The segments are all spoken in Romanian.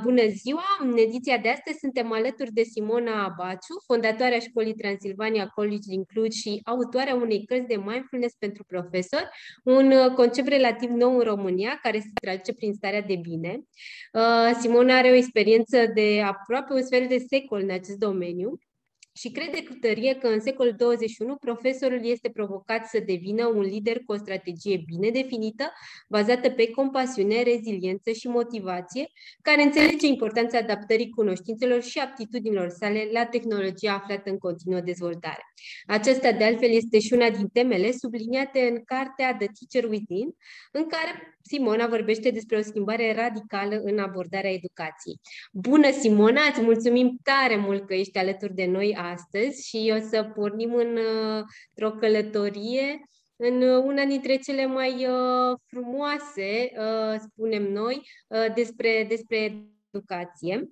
Bună ziua! În ediția de astăzi suntem alături de Simona Baciu, fondatoarea școlii Transylvania College din Cluj și autoarea unei cărți de mindfulness pentru profesori, un concept relativ nou în România, care se traduce prin starea de bine. Simona are o experiență de aproape un sfert de secol în acest domeniu și crede cu tărie că în secolul 21 profesorul este provocat să devină un lider cu o strategie bine definită, bazată pe compasiune, reziliență și motivație, care înțelege importanța adaptării cunoștințelor și aptitudinilor sale la tehnologia aflată în continuă dezvoltare. Aceasta, de altfel, este și una din temele subliniate în cartea The Teacher Within, în care Simona vorbește despre o schimbare radicală în abordarea educației. Bună, Simona! Îți mulțumim tare mult că ești alături de noi astăzi și o să pornim într-o călătorie în una dintre cele mai frumoase, spunem noi, despre educație.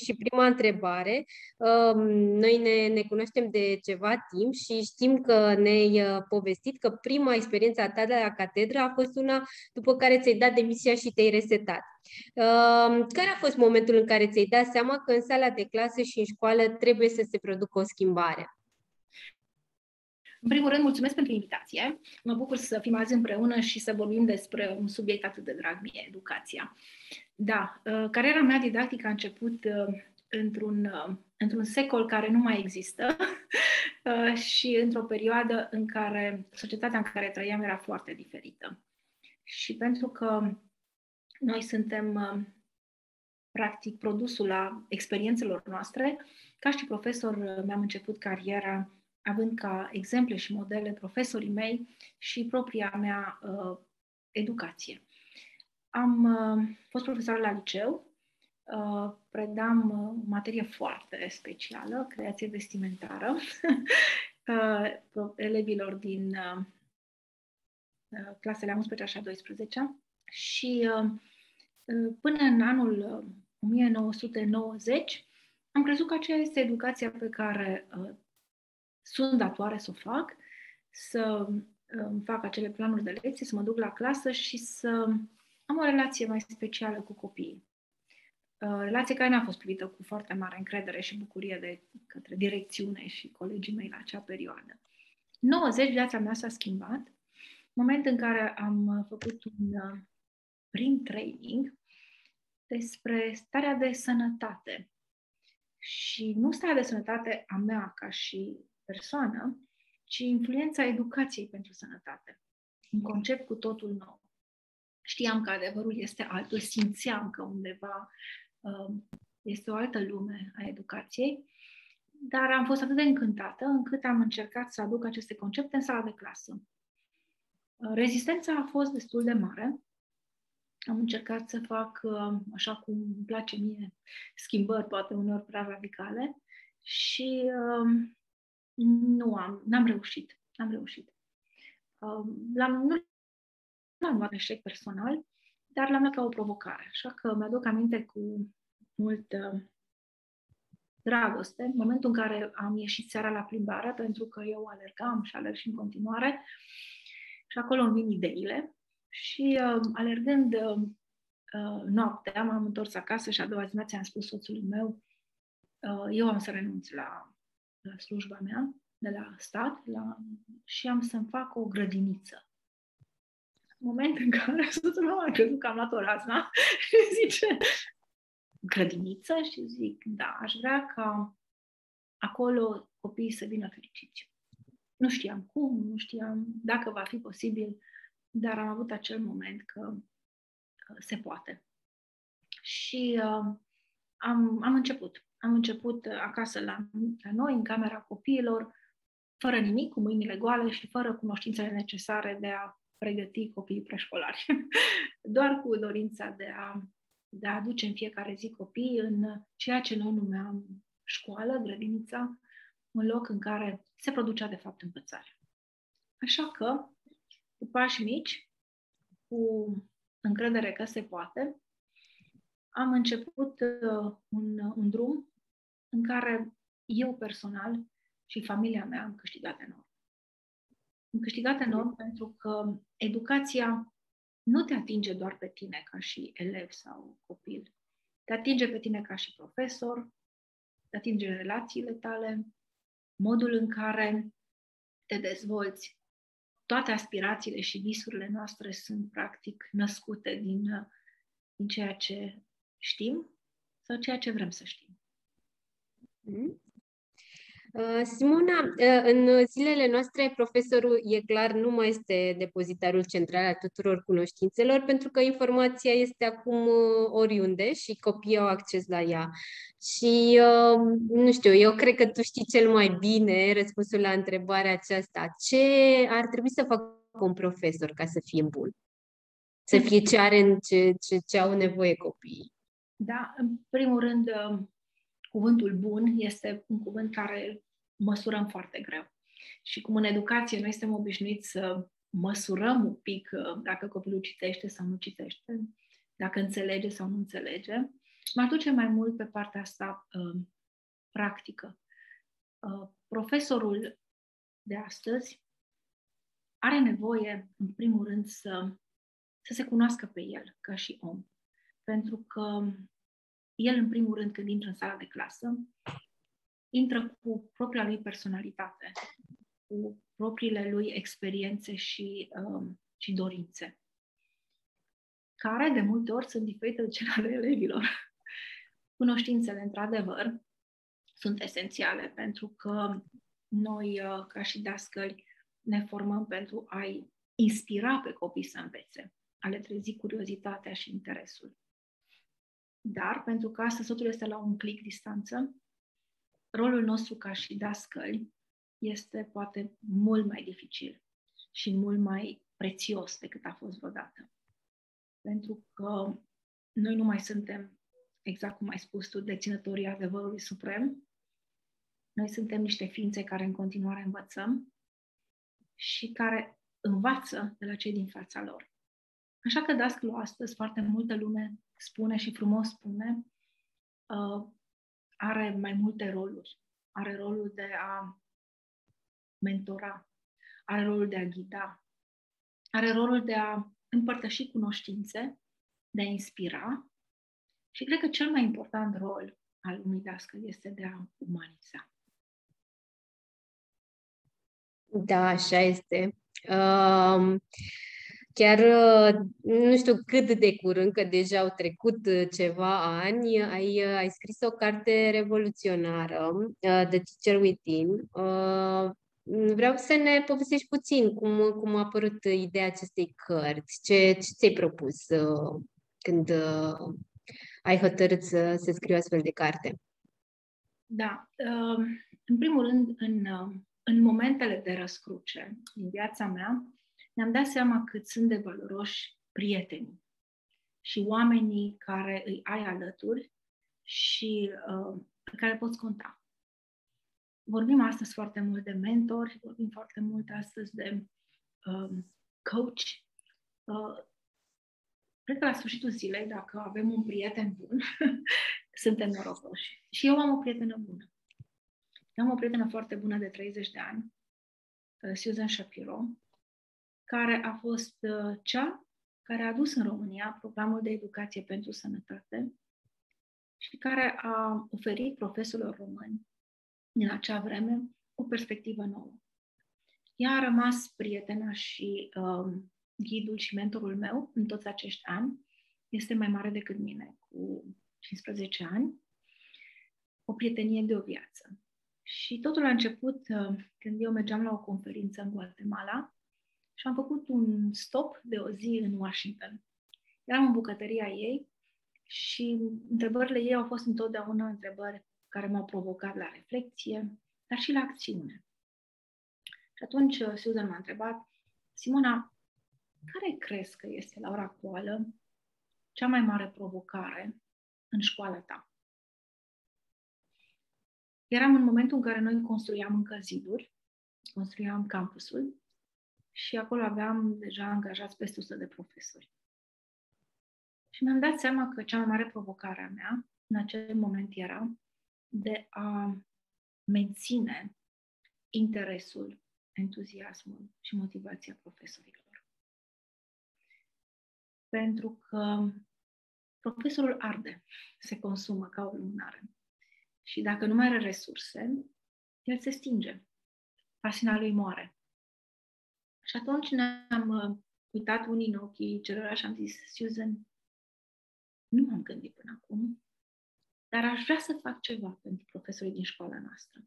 Și prima întrebare, noi ne cunoaștem de ceva timp și știm că ne-ai povestit că prima experiență a ta de la catedră a fost una după care ți-ai dat demisia și te-ai resetat. Care a fost momentul în care ți-ai dat seama că în sala de clasă și în școală trebuie să se producă o schimbare? În primul rând, mulțumesc pentru invitație. Mă bucur să fim azi împreună și să vorbim despre un subiect atât de drag mie, educația. Da, cariera mea didactică a început într-un secol care nu mai există și într-o perioadă în care societatea în care trăiam era foarte diferită. Și pentru că noi suntem practic produsul a experiențelor noastre, ca și profesor mi-am început cariera având ca exemple și modele profesorii mei și propria mea educație. Am fost profesoară la liceu, predam o materie foarte specială, creație vestimentară, elevilor din clasele a 11-a și a 12-a și până în anul 1990 am crezut că aceea este educația pe care sunt datoare să o fac, să fac acele planuri de lecții, să mă duc la clasă și să am o relație mai specială cu copiii. Relație care n-a fost privită cu foarte mare încredere și bucurie de către direcțiune și colegii mei la acea perioadă. În 90, viața mea s-a schimbat. Moment în care am făcut un prim training despre starea de sănătate. Și nu starea de sănătate a mea ca și persoană, ci influența educației pentru sănătate. Un concept cu totul nou. Știam că adevărul este altul, simțeam că undeva este o altă lume a educației, dar am fost atât de încântată încât am încercat să aduc aceste concepte în sala de clasă. Rezistența a fost destul de mare. Am încercat să fac, așa cum îmi place mie, schimbări, poate uneori prea radicale, și n-am reușit. Nu am luat eșec personal, dar l-am luat ca o provocare. Așa că mi-aduc aminte cu multă dragoste momentul în care am ieșit seara la plimbare, pentru că eu alergam și alerg și în continuare. Și acolo îmi vin ideile. Și alergând noaptea, m-am întors acasă și a doua zi dimineața am spus soțului meu, eu am să renunț la slujba mea de la stat și am să-mi fac o grădiniță. Moment în care soțul meu a crezut că am luat o razna și zice, grădiniță? Și zic, da, aș vrea ca acolo copiii să vină fericiți. Nu știam cum, nu știam dacă va fi posibil, dar am avut acel moment că se poate. Și am început. Am început acasă la noi, în camera copiilor, fără nimic, cu mâinile goale și fără cunoștințele necesare de a pregăti copiii preșcolari. Doar cu dorința de a aduce în fiecare zi copiii în ceea ce noi numeam școală, grădinița, un loc în care se producea de fapt învățarea. Așa că, cu pași mici, cu încredere că se poate, am început un drum în care eu personal și familia mea am câștigat enorm. Pentru că educația nu te atinge doar pe tine ca și elev sau copil. Te atinge pe tine ca și profesor, te atinge relațiile tale, modul în care te dezvolți. Toate aspirațiile și visurile noastre sunt practic născute din ceea ce știm sau ceea ce vrem să știm. Simona, în zilele noastre, profesorul, e clar, nu mai este depozitarul central al tuturor cunoștințelor, pentru că informația este acum oriunde și copiii au acces la ea. Și, nu știu, eu cred că tu știi cel mai bine răspunsul la întrebarea aceasta. Ce ar trebui să facă un profesor ca să fie bun? Să fie ce au nevoie copiii? Da, în primul rând, cuvântul bun este un cuvânt care măsurăm foarte greu. Și cum în educație noi suntem obișnuiți să măsurăm un pic dacă copilul citește sau nu citește, dacă înțelege sau nu înțelege, m-ar duce mai mult pe partea asta practică. Profesorul de astăzi are nevoie, în primul rând, să se cunoască pe el ca și om. Pentru că el, în primul rând, când intră în sala de clasă, intră cu propria lui personalitate, cu propriile lui experiențe și dorințe, care, de multe ori, sunt diferite de cele ale elevilor. Cunoștințele, într-adevăr, sunt esențiale, pentru că noi, ca și dascăli, ne formăm pentru a-i inspira pe copii să învețe, a le trezi curiozitatea și interesul. Dar, pentru că astăzi totul este la un clic distanță, rolul nostru ca și dascăli este poate mult mai dificil și mult mai prețios decât a fost vreodată. Pentru că noi nu mai suntem, exact cum ai spus tu, deținătorii adevărului suprem. Noi suntem niște ființe care în continuare învățăm și care învață de la cei din fața lor. Așa că dascălul astăzi, foarte multă lume spune și frumos spune, are mai multe roluri. Are rolul de a mentora, are rolul de a ghida, are rolul de a împărtăși cunoștințe, de a inspira și cred că cel mai important rol al unui dascăl este de a umaniza. Da, așa este. Chiar nu știu cât de curând, că deja au trecut ceva ani, ai scris o carte revoluționară, The Teacher Within. Vreau să ne povestești puțin cum a apărut ideea acestei cărți, ce ți-ai propus când ai hotărât să scrii o astfel de carte. Da, în primul rând, în momentele de răscruce din viața mea, ne-am dat seama cât sunt de valoroși prietenii și oamenii care îi ai alături și pe care poți conta. Vorbim astăzi foarte mult de mentori, vorbim foarte mult astăzi de coach. Cred că la sfârșitul zilei, dacă avem un prieten bun, suntem norocoși. Și eu am o prietenă bună. Eu am o prietenă foarte bună de 30 de ani, Susan Shapiro, care a fost cea care a adus în România programul de educație pentru sănătate și care a oferit profesorilor români din acea vreme o perspectivă nouă. Ea a rămas prietena și ghidul și mentorul meu în toți acești ani. Este mai mare decât mine, cu 15 ani. O prietenie de o viață. Și totul a început când eu mergeam la o conferință în Guatemala și am făcut un stop de o zi în Washington. Eram în bucătăria ei și întrebările ei au fost întotdeauna întrebări care m-au provocat la reflecție, dar și la acțiune. Și atunci Susan m-a întrebat: Simona, care crezi că este la ora actuală cea mai mare provocare în școala ta? Eram în momentul în care noi construiam încă ziduri, construiam campusul, și acolo aveam deja angajați peste 100 de profesori. Și mi-am dat seama că cea mai mare provocare a mea în acel moment era de a menține interesul, entuziasmul și motivația profesorilor. pentru că procesul arde, se consumă ca o lumânare. Și dacă nu mai are resurse, el se stinge. Pasina lui moare. Și atunci ne-am uitat unii în ochii celorlalți și am zis, Susan, nu m-am gândit până acum, dar aș vrea să fac ceva pentru profesorii din școala noastră.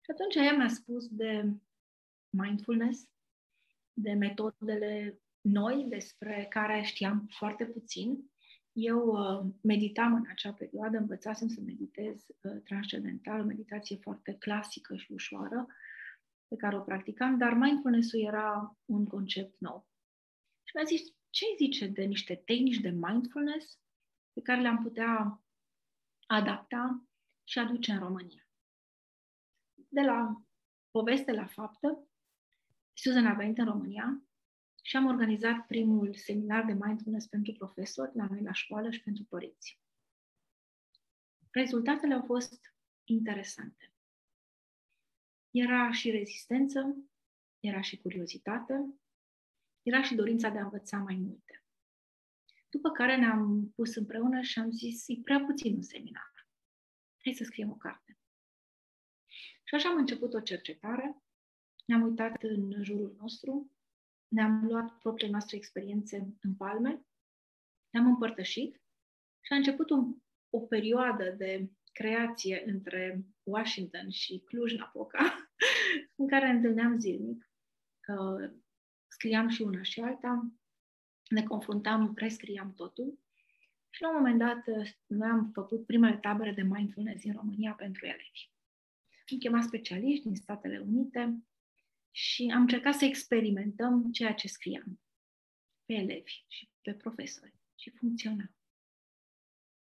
Și atunci ea mi-a spus de mindfulness, de metodele noi despre care știam foarte puțin. Eu meditam în acea perioadă, învățasem să meditez transcendental, o meditație foarte clasică și ușoară pe care o practicam, dar mindfulness-ul era un concept nou. Și mi-a zis, ce zice de niște tehnici de mindfulness pe care le-am putea adapta și aduce în România? De la poveste la faptă, Susan a venit în România și am organizat primul seminar de mindfulness pentru profesori la noi la școală și pentru părinți. Rezultatele au fost interesante. Era și rezistență, era și curiozitate, era și dorința de a învăța mai multe. După care ne-am pus împreună și am zis, e prea puțin un seminar. Hai să scriem o carte. Și așa am început o cercetare, ne-am uitat în jurul nostru, ne-am luat propriile noastre experiențe în palme, ne-am împărtășit și a început o perioadă de creație între Washington și Cluj-Napoca, în care întâlneam zilnic, scriam și una și alta, ne confruntam, rescriam totul și la un moment dat noi am făcut primele tabere de mindfulness în România pentru elevi. Am chemat specialiști din Statele Unite și am încercat să experimentăm ceea ce scriam pe elevi și pe profesori și funcționa.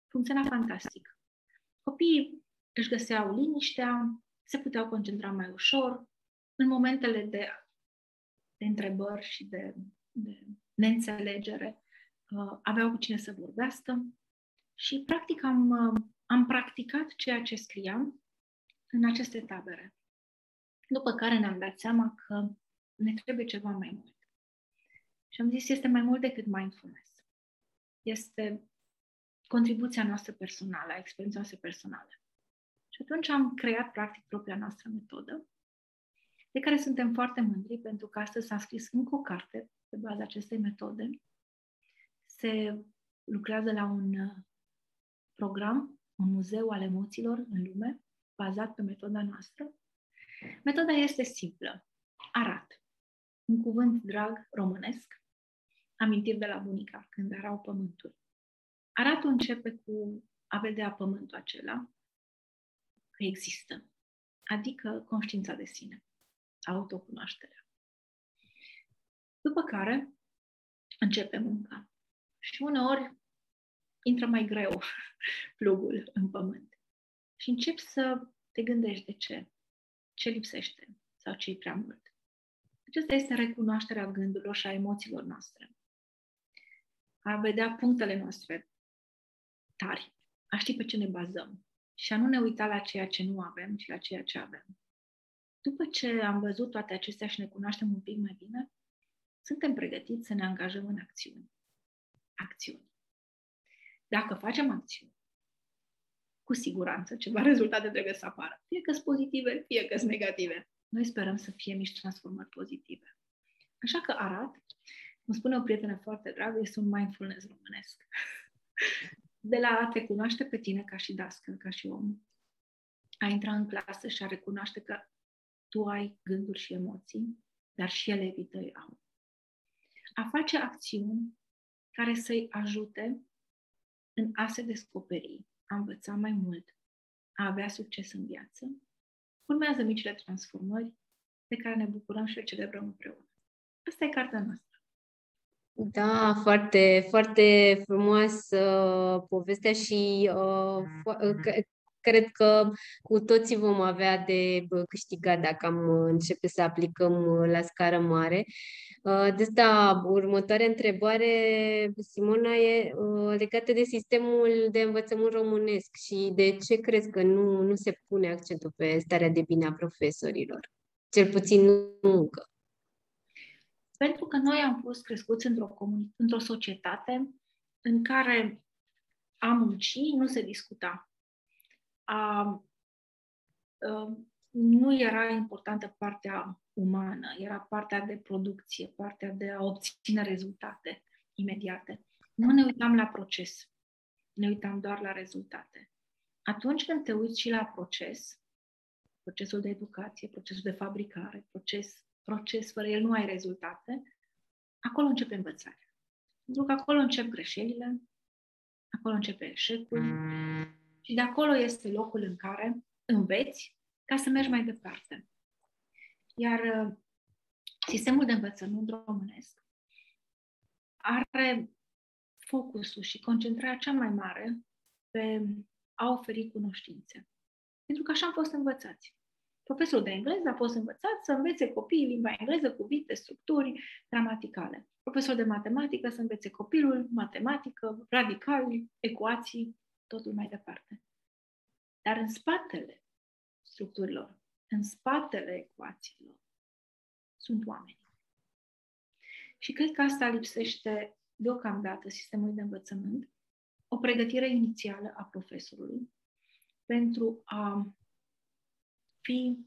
Funcționa fantastic. Copiii își găseau liniștea, se puteau concentra mai ușor în momentele de întrebări și de neînțelegere. Aveau cu cine să vorbească și practic am practicat ceea ce scriam în aceste tabere. După care ne-am dat seama că ne trebuie ceva mai mult. Și am zis, este mai mult decât mindfulness. Este contribuția noastră personală, a experiența noastră personală. Și atunci am creat, practic, propria noastră metodă, de care suntem foarte mândri, pentru că astăzi s-a scris încă o carte pe baza acestei metode. Se lucrează la un program, un muzeu al emoțiilor în lume, bazat pe metoda noastră. Metoda este simplă. Arat. Un cuvânt drag românesc, amintiri de la bunica, când arau pământul. Aratul începe cu a vedea pământul acela că există, adică conștiința de sine, autocunoașterea. După care începe munca și uneori intră mai greu plugul în pământ și începi să te gândești de ce. Ce lipsește sau ce e prea mult. Acesta este recunoașterea gândurilor și a emoțiilor noastre. A vedea punctele noastre tari. A ști pe ce ne bazăm. Și a nu ne uita la ceea ce nu avem, ci la ceea ce avem. După ce am văzut toate acestea și ne cunoaștem un pic mai bine, suntem pregătiți să ne angajăm în acțiuni. Acțiuni. Dacă facem acțiuni, cu siguranță ceva rezultate trebuie să apară. Fie că sunt pozitive, fie că sunt negative. Noi sperăm să fie mici transformări pozitive. Așa că arat, cum spune o prietenă foarte dragă, este un mindfulness românesc. De la a te cunoaște pe tine ca și dascăl, ca și om, a intra în clasă și a recunoaște că tu ai gânduri și emoții, dar și elevii tăi au. A face acțiuni care să-i ajute în a se descoperi, a învăța mai mult, a avea succes în viață, urmează micile transformări de care ne bucurăm și le celebrăm împreună. Asta e cartea noastră. Da, foarte, foarte frumoasă povestea și cred că cu toții vom avea de câștigat dacă am începe să aplicăm la scară mare. De asta, următoarea întrebare, Simona, e legată de sistemul de învățământ românesc și de ce crezi că nu se pune accentul pe starea de bine a profesorilor? Cel puțin nu încă. Pentru că noi am fost crescuți într-o societate în care a munci nu se discuta. Nu era importantă partea umană, era partea de producție, partea de a obține rezultate imediate. Nu ne uitam la proces, ne uitam doar la rezultate. Atunci când te uiți și la proces, procesul de educație, procesul de fabricare, proces fără el nu ai rezultate, acolo începe învățarea. Pentru că acolo încep greșelile, acolo începe eșecul și de acolo este locul în care înveți ca să mergi mai departe. Iar sistemul de învățământ românesc are focusul și concentrarea cea mai mare pe a oferi cunoștințe. Pentru că așa am fost învățați. Profesorul de engleză a fost învățat să învețe copiii limba engleză, cuvinte, structuri gramaticale. Profesorul de matematică să învețe copilul matematică, radicali, ecuații, totul mai departe. Dar în spatele structurilor, în spatele ecuațiilor, sunt oameni. Și cred că asta lipsește deocamdată sistemului de învățământ, o pregătire inițială a profesorului pentru a fi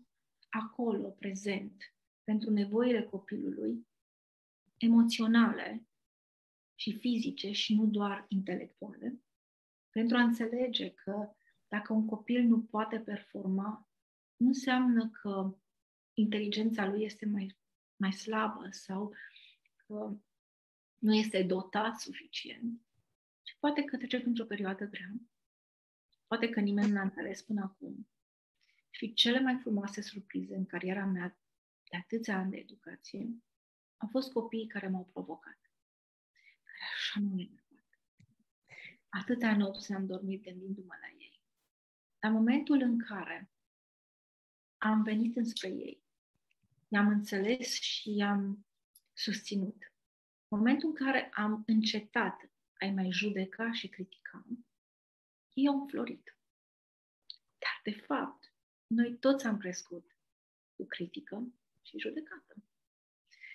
acolo, prezent, pentru nevoile copilului, emoționale și fizice și nu doar intelectuale, pentru a înțelege că dacă un copil nu poate performa, nu înseamnă că inteligența lui este mai slabă sau că nu este dotat suficient. Și poate că trece într-o perioadă grea. Poate că nimeni nu l-a înțeles până acum. Și cele mai frumoase surprize în cariera mea de atâția ani de educație au fost copiii care m-au provocat. Care așa m-au enervat. Atâtea nopți am dormit gândindu-mă la ei. La momentul în care am venit înspre ei, i-am înțeles și i-am susținut. Momentul în care am încetat a-i mai judeca și critica, ei au înflorit. Dar, de fapt, noi toți am crescut cu critică și judecată.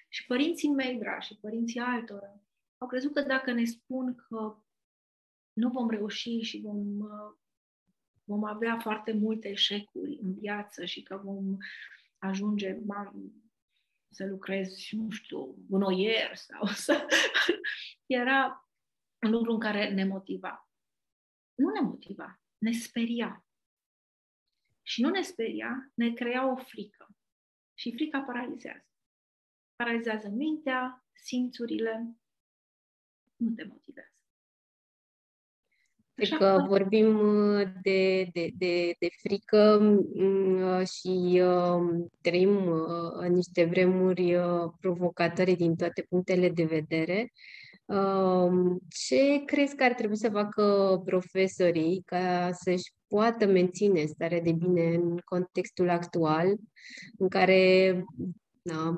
Și părinții mei dragi și părinții altora au crezut că dacă ne spun că nu vom reuși și vom avea foarte multe eșecuri în viață și că vom ajunge să lucrez, nu știu, gunoier sau să... Era un lucru în care ne motiva. Nu ne motiva, ne speria. Și nu ne speria, ne crea o frică. Și frica paralizează. Paralizează mintea, simțurile, nu te motivează. Cred că vorbim de frică și trăim niște vremuri provocatoare din toate punctele de vedere. Ce crezi că ar trebui să facă profesorii ca să-și poată menține starea de bine în contextul actual, în care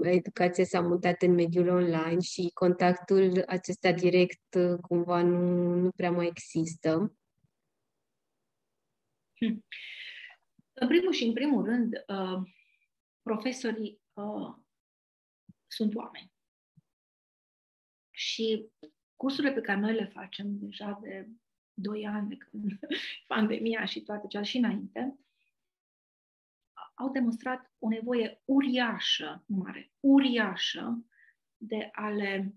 educația s-a mutat în mediul online și contactul acesta direct cumva nu prea mai există? În primul și în primul rând, profesorii sunt oameni. Și cursurile pe care noi le facem deja de 2 ani, de când pandemia și toate cele și înainte, au demonstrat o nevoie uriașă de a le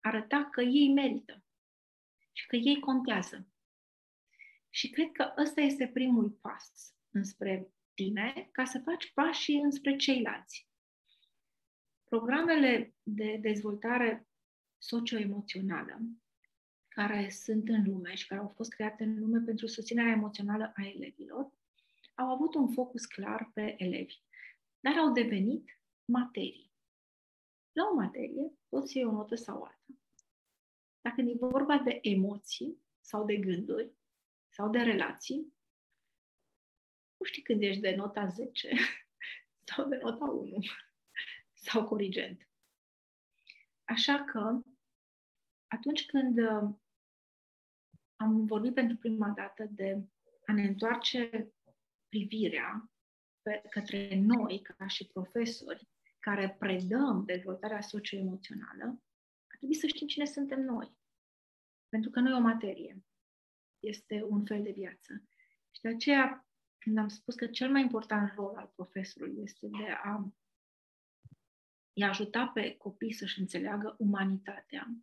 arăta că ei merită și că ei contează. Și cred că ăsta este primul pas înspre tine, ca să faci pașii înspre ceilalți. Programele de dezvoltare socioemoțională care sunt în lume și care au fost create în lume pentru susținerea emoțională a elevilor, au avut un focus clar pe elevi, dar au devenit materii. La o materie poți să iei o notă sau alta. Dacă e vorba de emoții sau de gânduri sau de relații, nu știi când ești de nota 10 sau de nota 1 sau corigent. Așa că atunci când am vorbit pentru prima dată de a ne întoarce privirea către noi ca și profesori, care predăm dezvoltarea socioemoțională, ar trebui să știm cine suntem noi. Pentru că nu e o materie. Este un fel de viață. Și de aceea, când am spus că cel mai important rol al profesorului este de a îi ajuta pe copii să-și înțeleagă umanitatea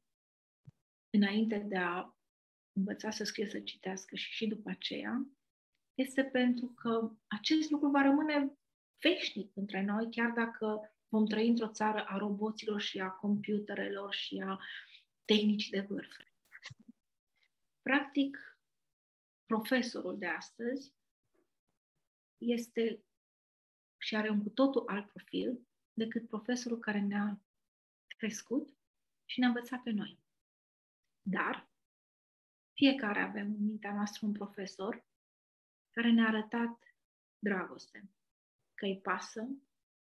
înainte de a învăța să scrie, să citească și după aceea, este pentru că acest lucru va rămâne veșnic între noi, chiar dacă vom trăi într-o țară a roboților și a computerelor și a tehnicii de vârf. Practic, profesorul de astăzi este și are un cu totul alt profil decât profesorul care ne-a crescut și ne-a învățat pe noi. Dar fiecare avem în mintea noastră un profesor care ne-a arătat dragoste, că îi pasă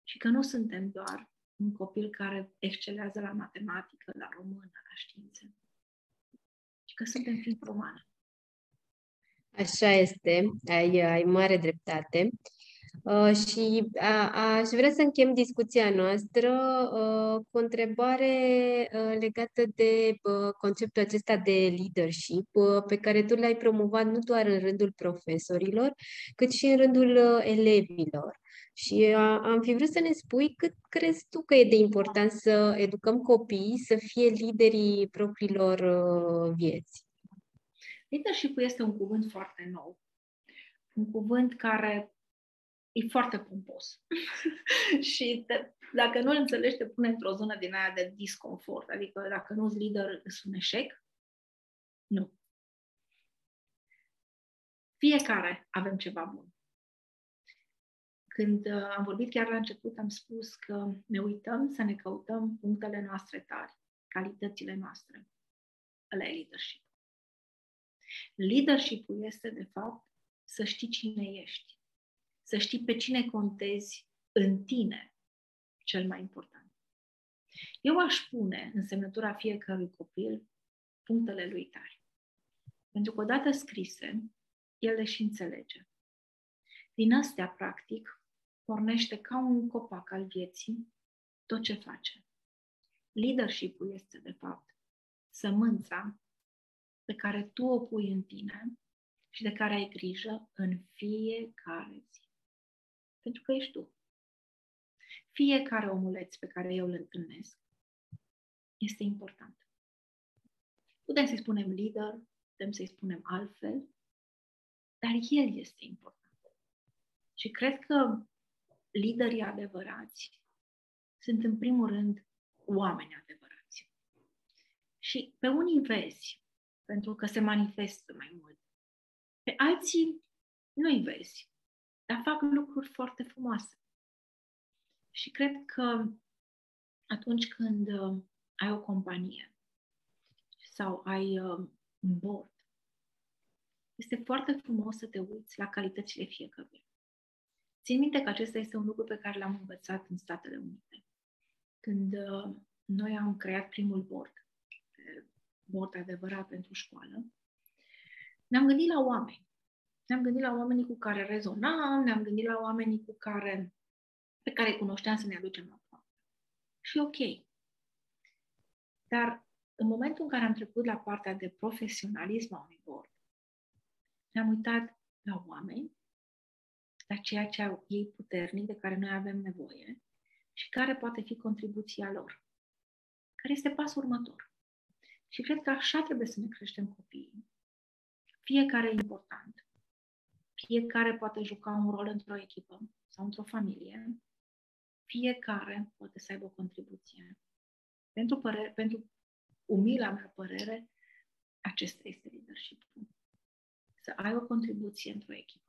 și că nu suntem doar un copil care excelează la matematică, la română, la științe, ci că suntem ființe umane. Așa este, ai mare dreptate. Și aș vrea să închem discuția noastră cu o întrebare legată de conceptul acesta de leadership, pe care tu l-ai promovat nu doar în rândul profesorilor, cât și în rândul elevilor. Și am fi vrut să ne spui cât crezi tu că e de important să educăm copiii să fie liderii propriilor vieți. Leadership-ul este un cuvânt foarte nou, un cuvânt care e foarte pompos și dacă nu îl înțelegi, te pune într-o zonă din aia de disconfort. Adică dacă nu-s lider, îți un eșec? Nu. Fiecare avem ceva bun. Când am vorbit chiar la început, am spus că ne uităm să ne căutăm punctele noastre tari, calitățile noastre. Ăla e leadership. Leadership-ul este, de fapt, să știi cine ești. Să știi pe cine contezi în tine, cel mai important. Eu aș pune în semnătura fiecărui copil punctele lui tari. Pentru că odată scrise, el le și înțelege. Din astea, practic, pornește ca un copac al vieții tot ce face. Leadership-ul este, de fapt, sămânța pe care tu o pui în tine și de care ai grijă în fiecare zi. Pentru că ești tu. Fiecare omuleț pe care eu îl întâlnesc este important. Putem să-i spunem lider, putem să-i spunem altfel, dar el este important. Și cred că liderii adevărați sunt în primul rând oameni adevărați. Și pe unii vezi, pentru că se manifestă mai mult. Pe alții nu-i vezi. Dar fac lucruri foarte frumoase. Și cred că atunci când ai o companie sau ai un board, este foarte frumos să te uiți la calitățile fiecăruia. Țin minte că acesta este un lucru pe care l-am învățat în Statele Unite. Când noi am creat primul board adevărat pentru școală, ne-am gândit la oameni. Ne-am gândit la oamenii cu care rezonam, ne-am gândit la oamenii pe care îi cunoșteam să ne aducem la parte. Și ok. Dar în momentul în care am trecut la partea de profesionalism a unui board, ne-am uitat la oameni, la ceea ce au ei puternic, de care noi avem nevoie și care poate fi contribuția lor. Care este pasul următor. Și cred că așa trebuie să ne creștem copiii. Fiecare e important. Fiecare poate juca un rol într-o echipă sau într-o familie. Fiecare poate să aibă o contribuție. Pentru umila mea părere, acesta este leadership-ul. Să ai o contribuție într-o echipă.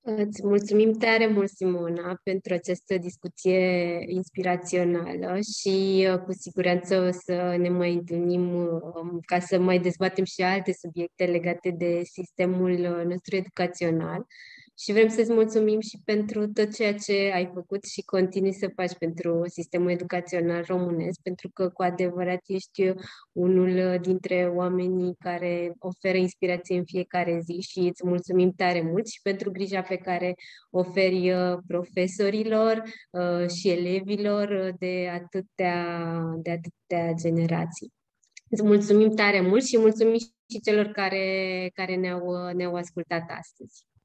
Îți mulțumim tare mult, Simona, pentru această discuție inspirațională și cu siguranță o să ne mai întâlnim ca să mai dezbatem și alte subiecte legate de sistemul nostru educațional și vrem să-ți mulțumim și pentru tot ceea ce ai făcut și continui să faci pentru sistemul educațional românesc, pentru că cu adevărat ești unul dintre oamenii care oferă inspirație în fiecare zi și îți mulțumim tare mult și pentru grija pe care oferi profesorilor și elevilor de atâtea generații. Îți mulțumim tare mult și mulțumim și celor care ne-au ascultat astăzi.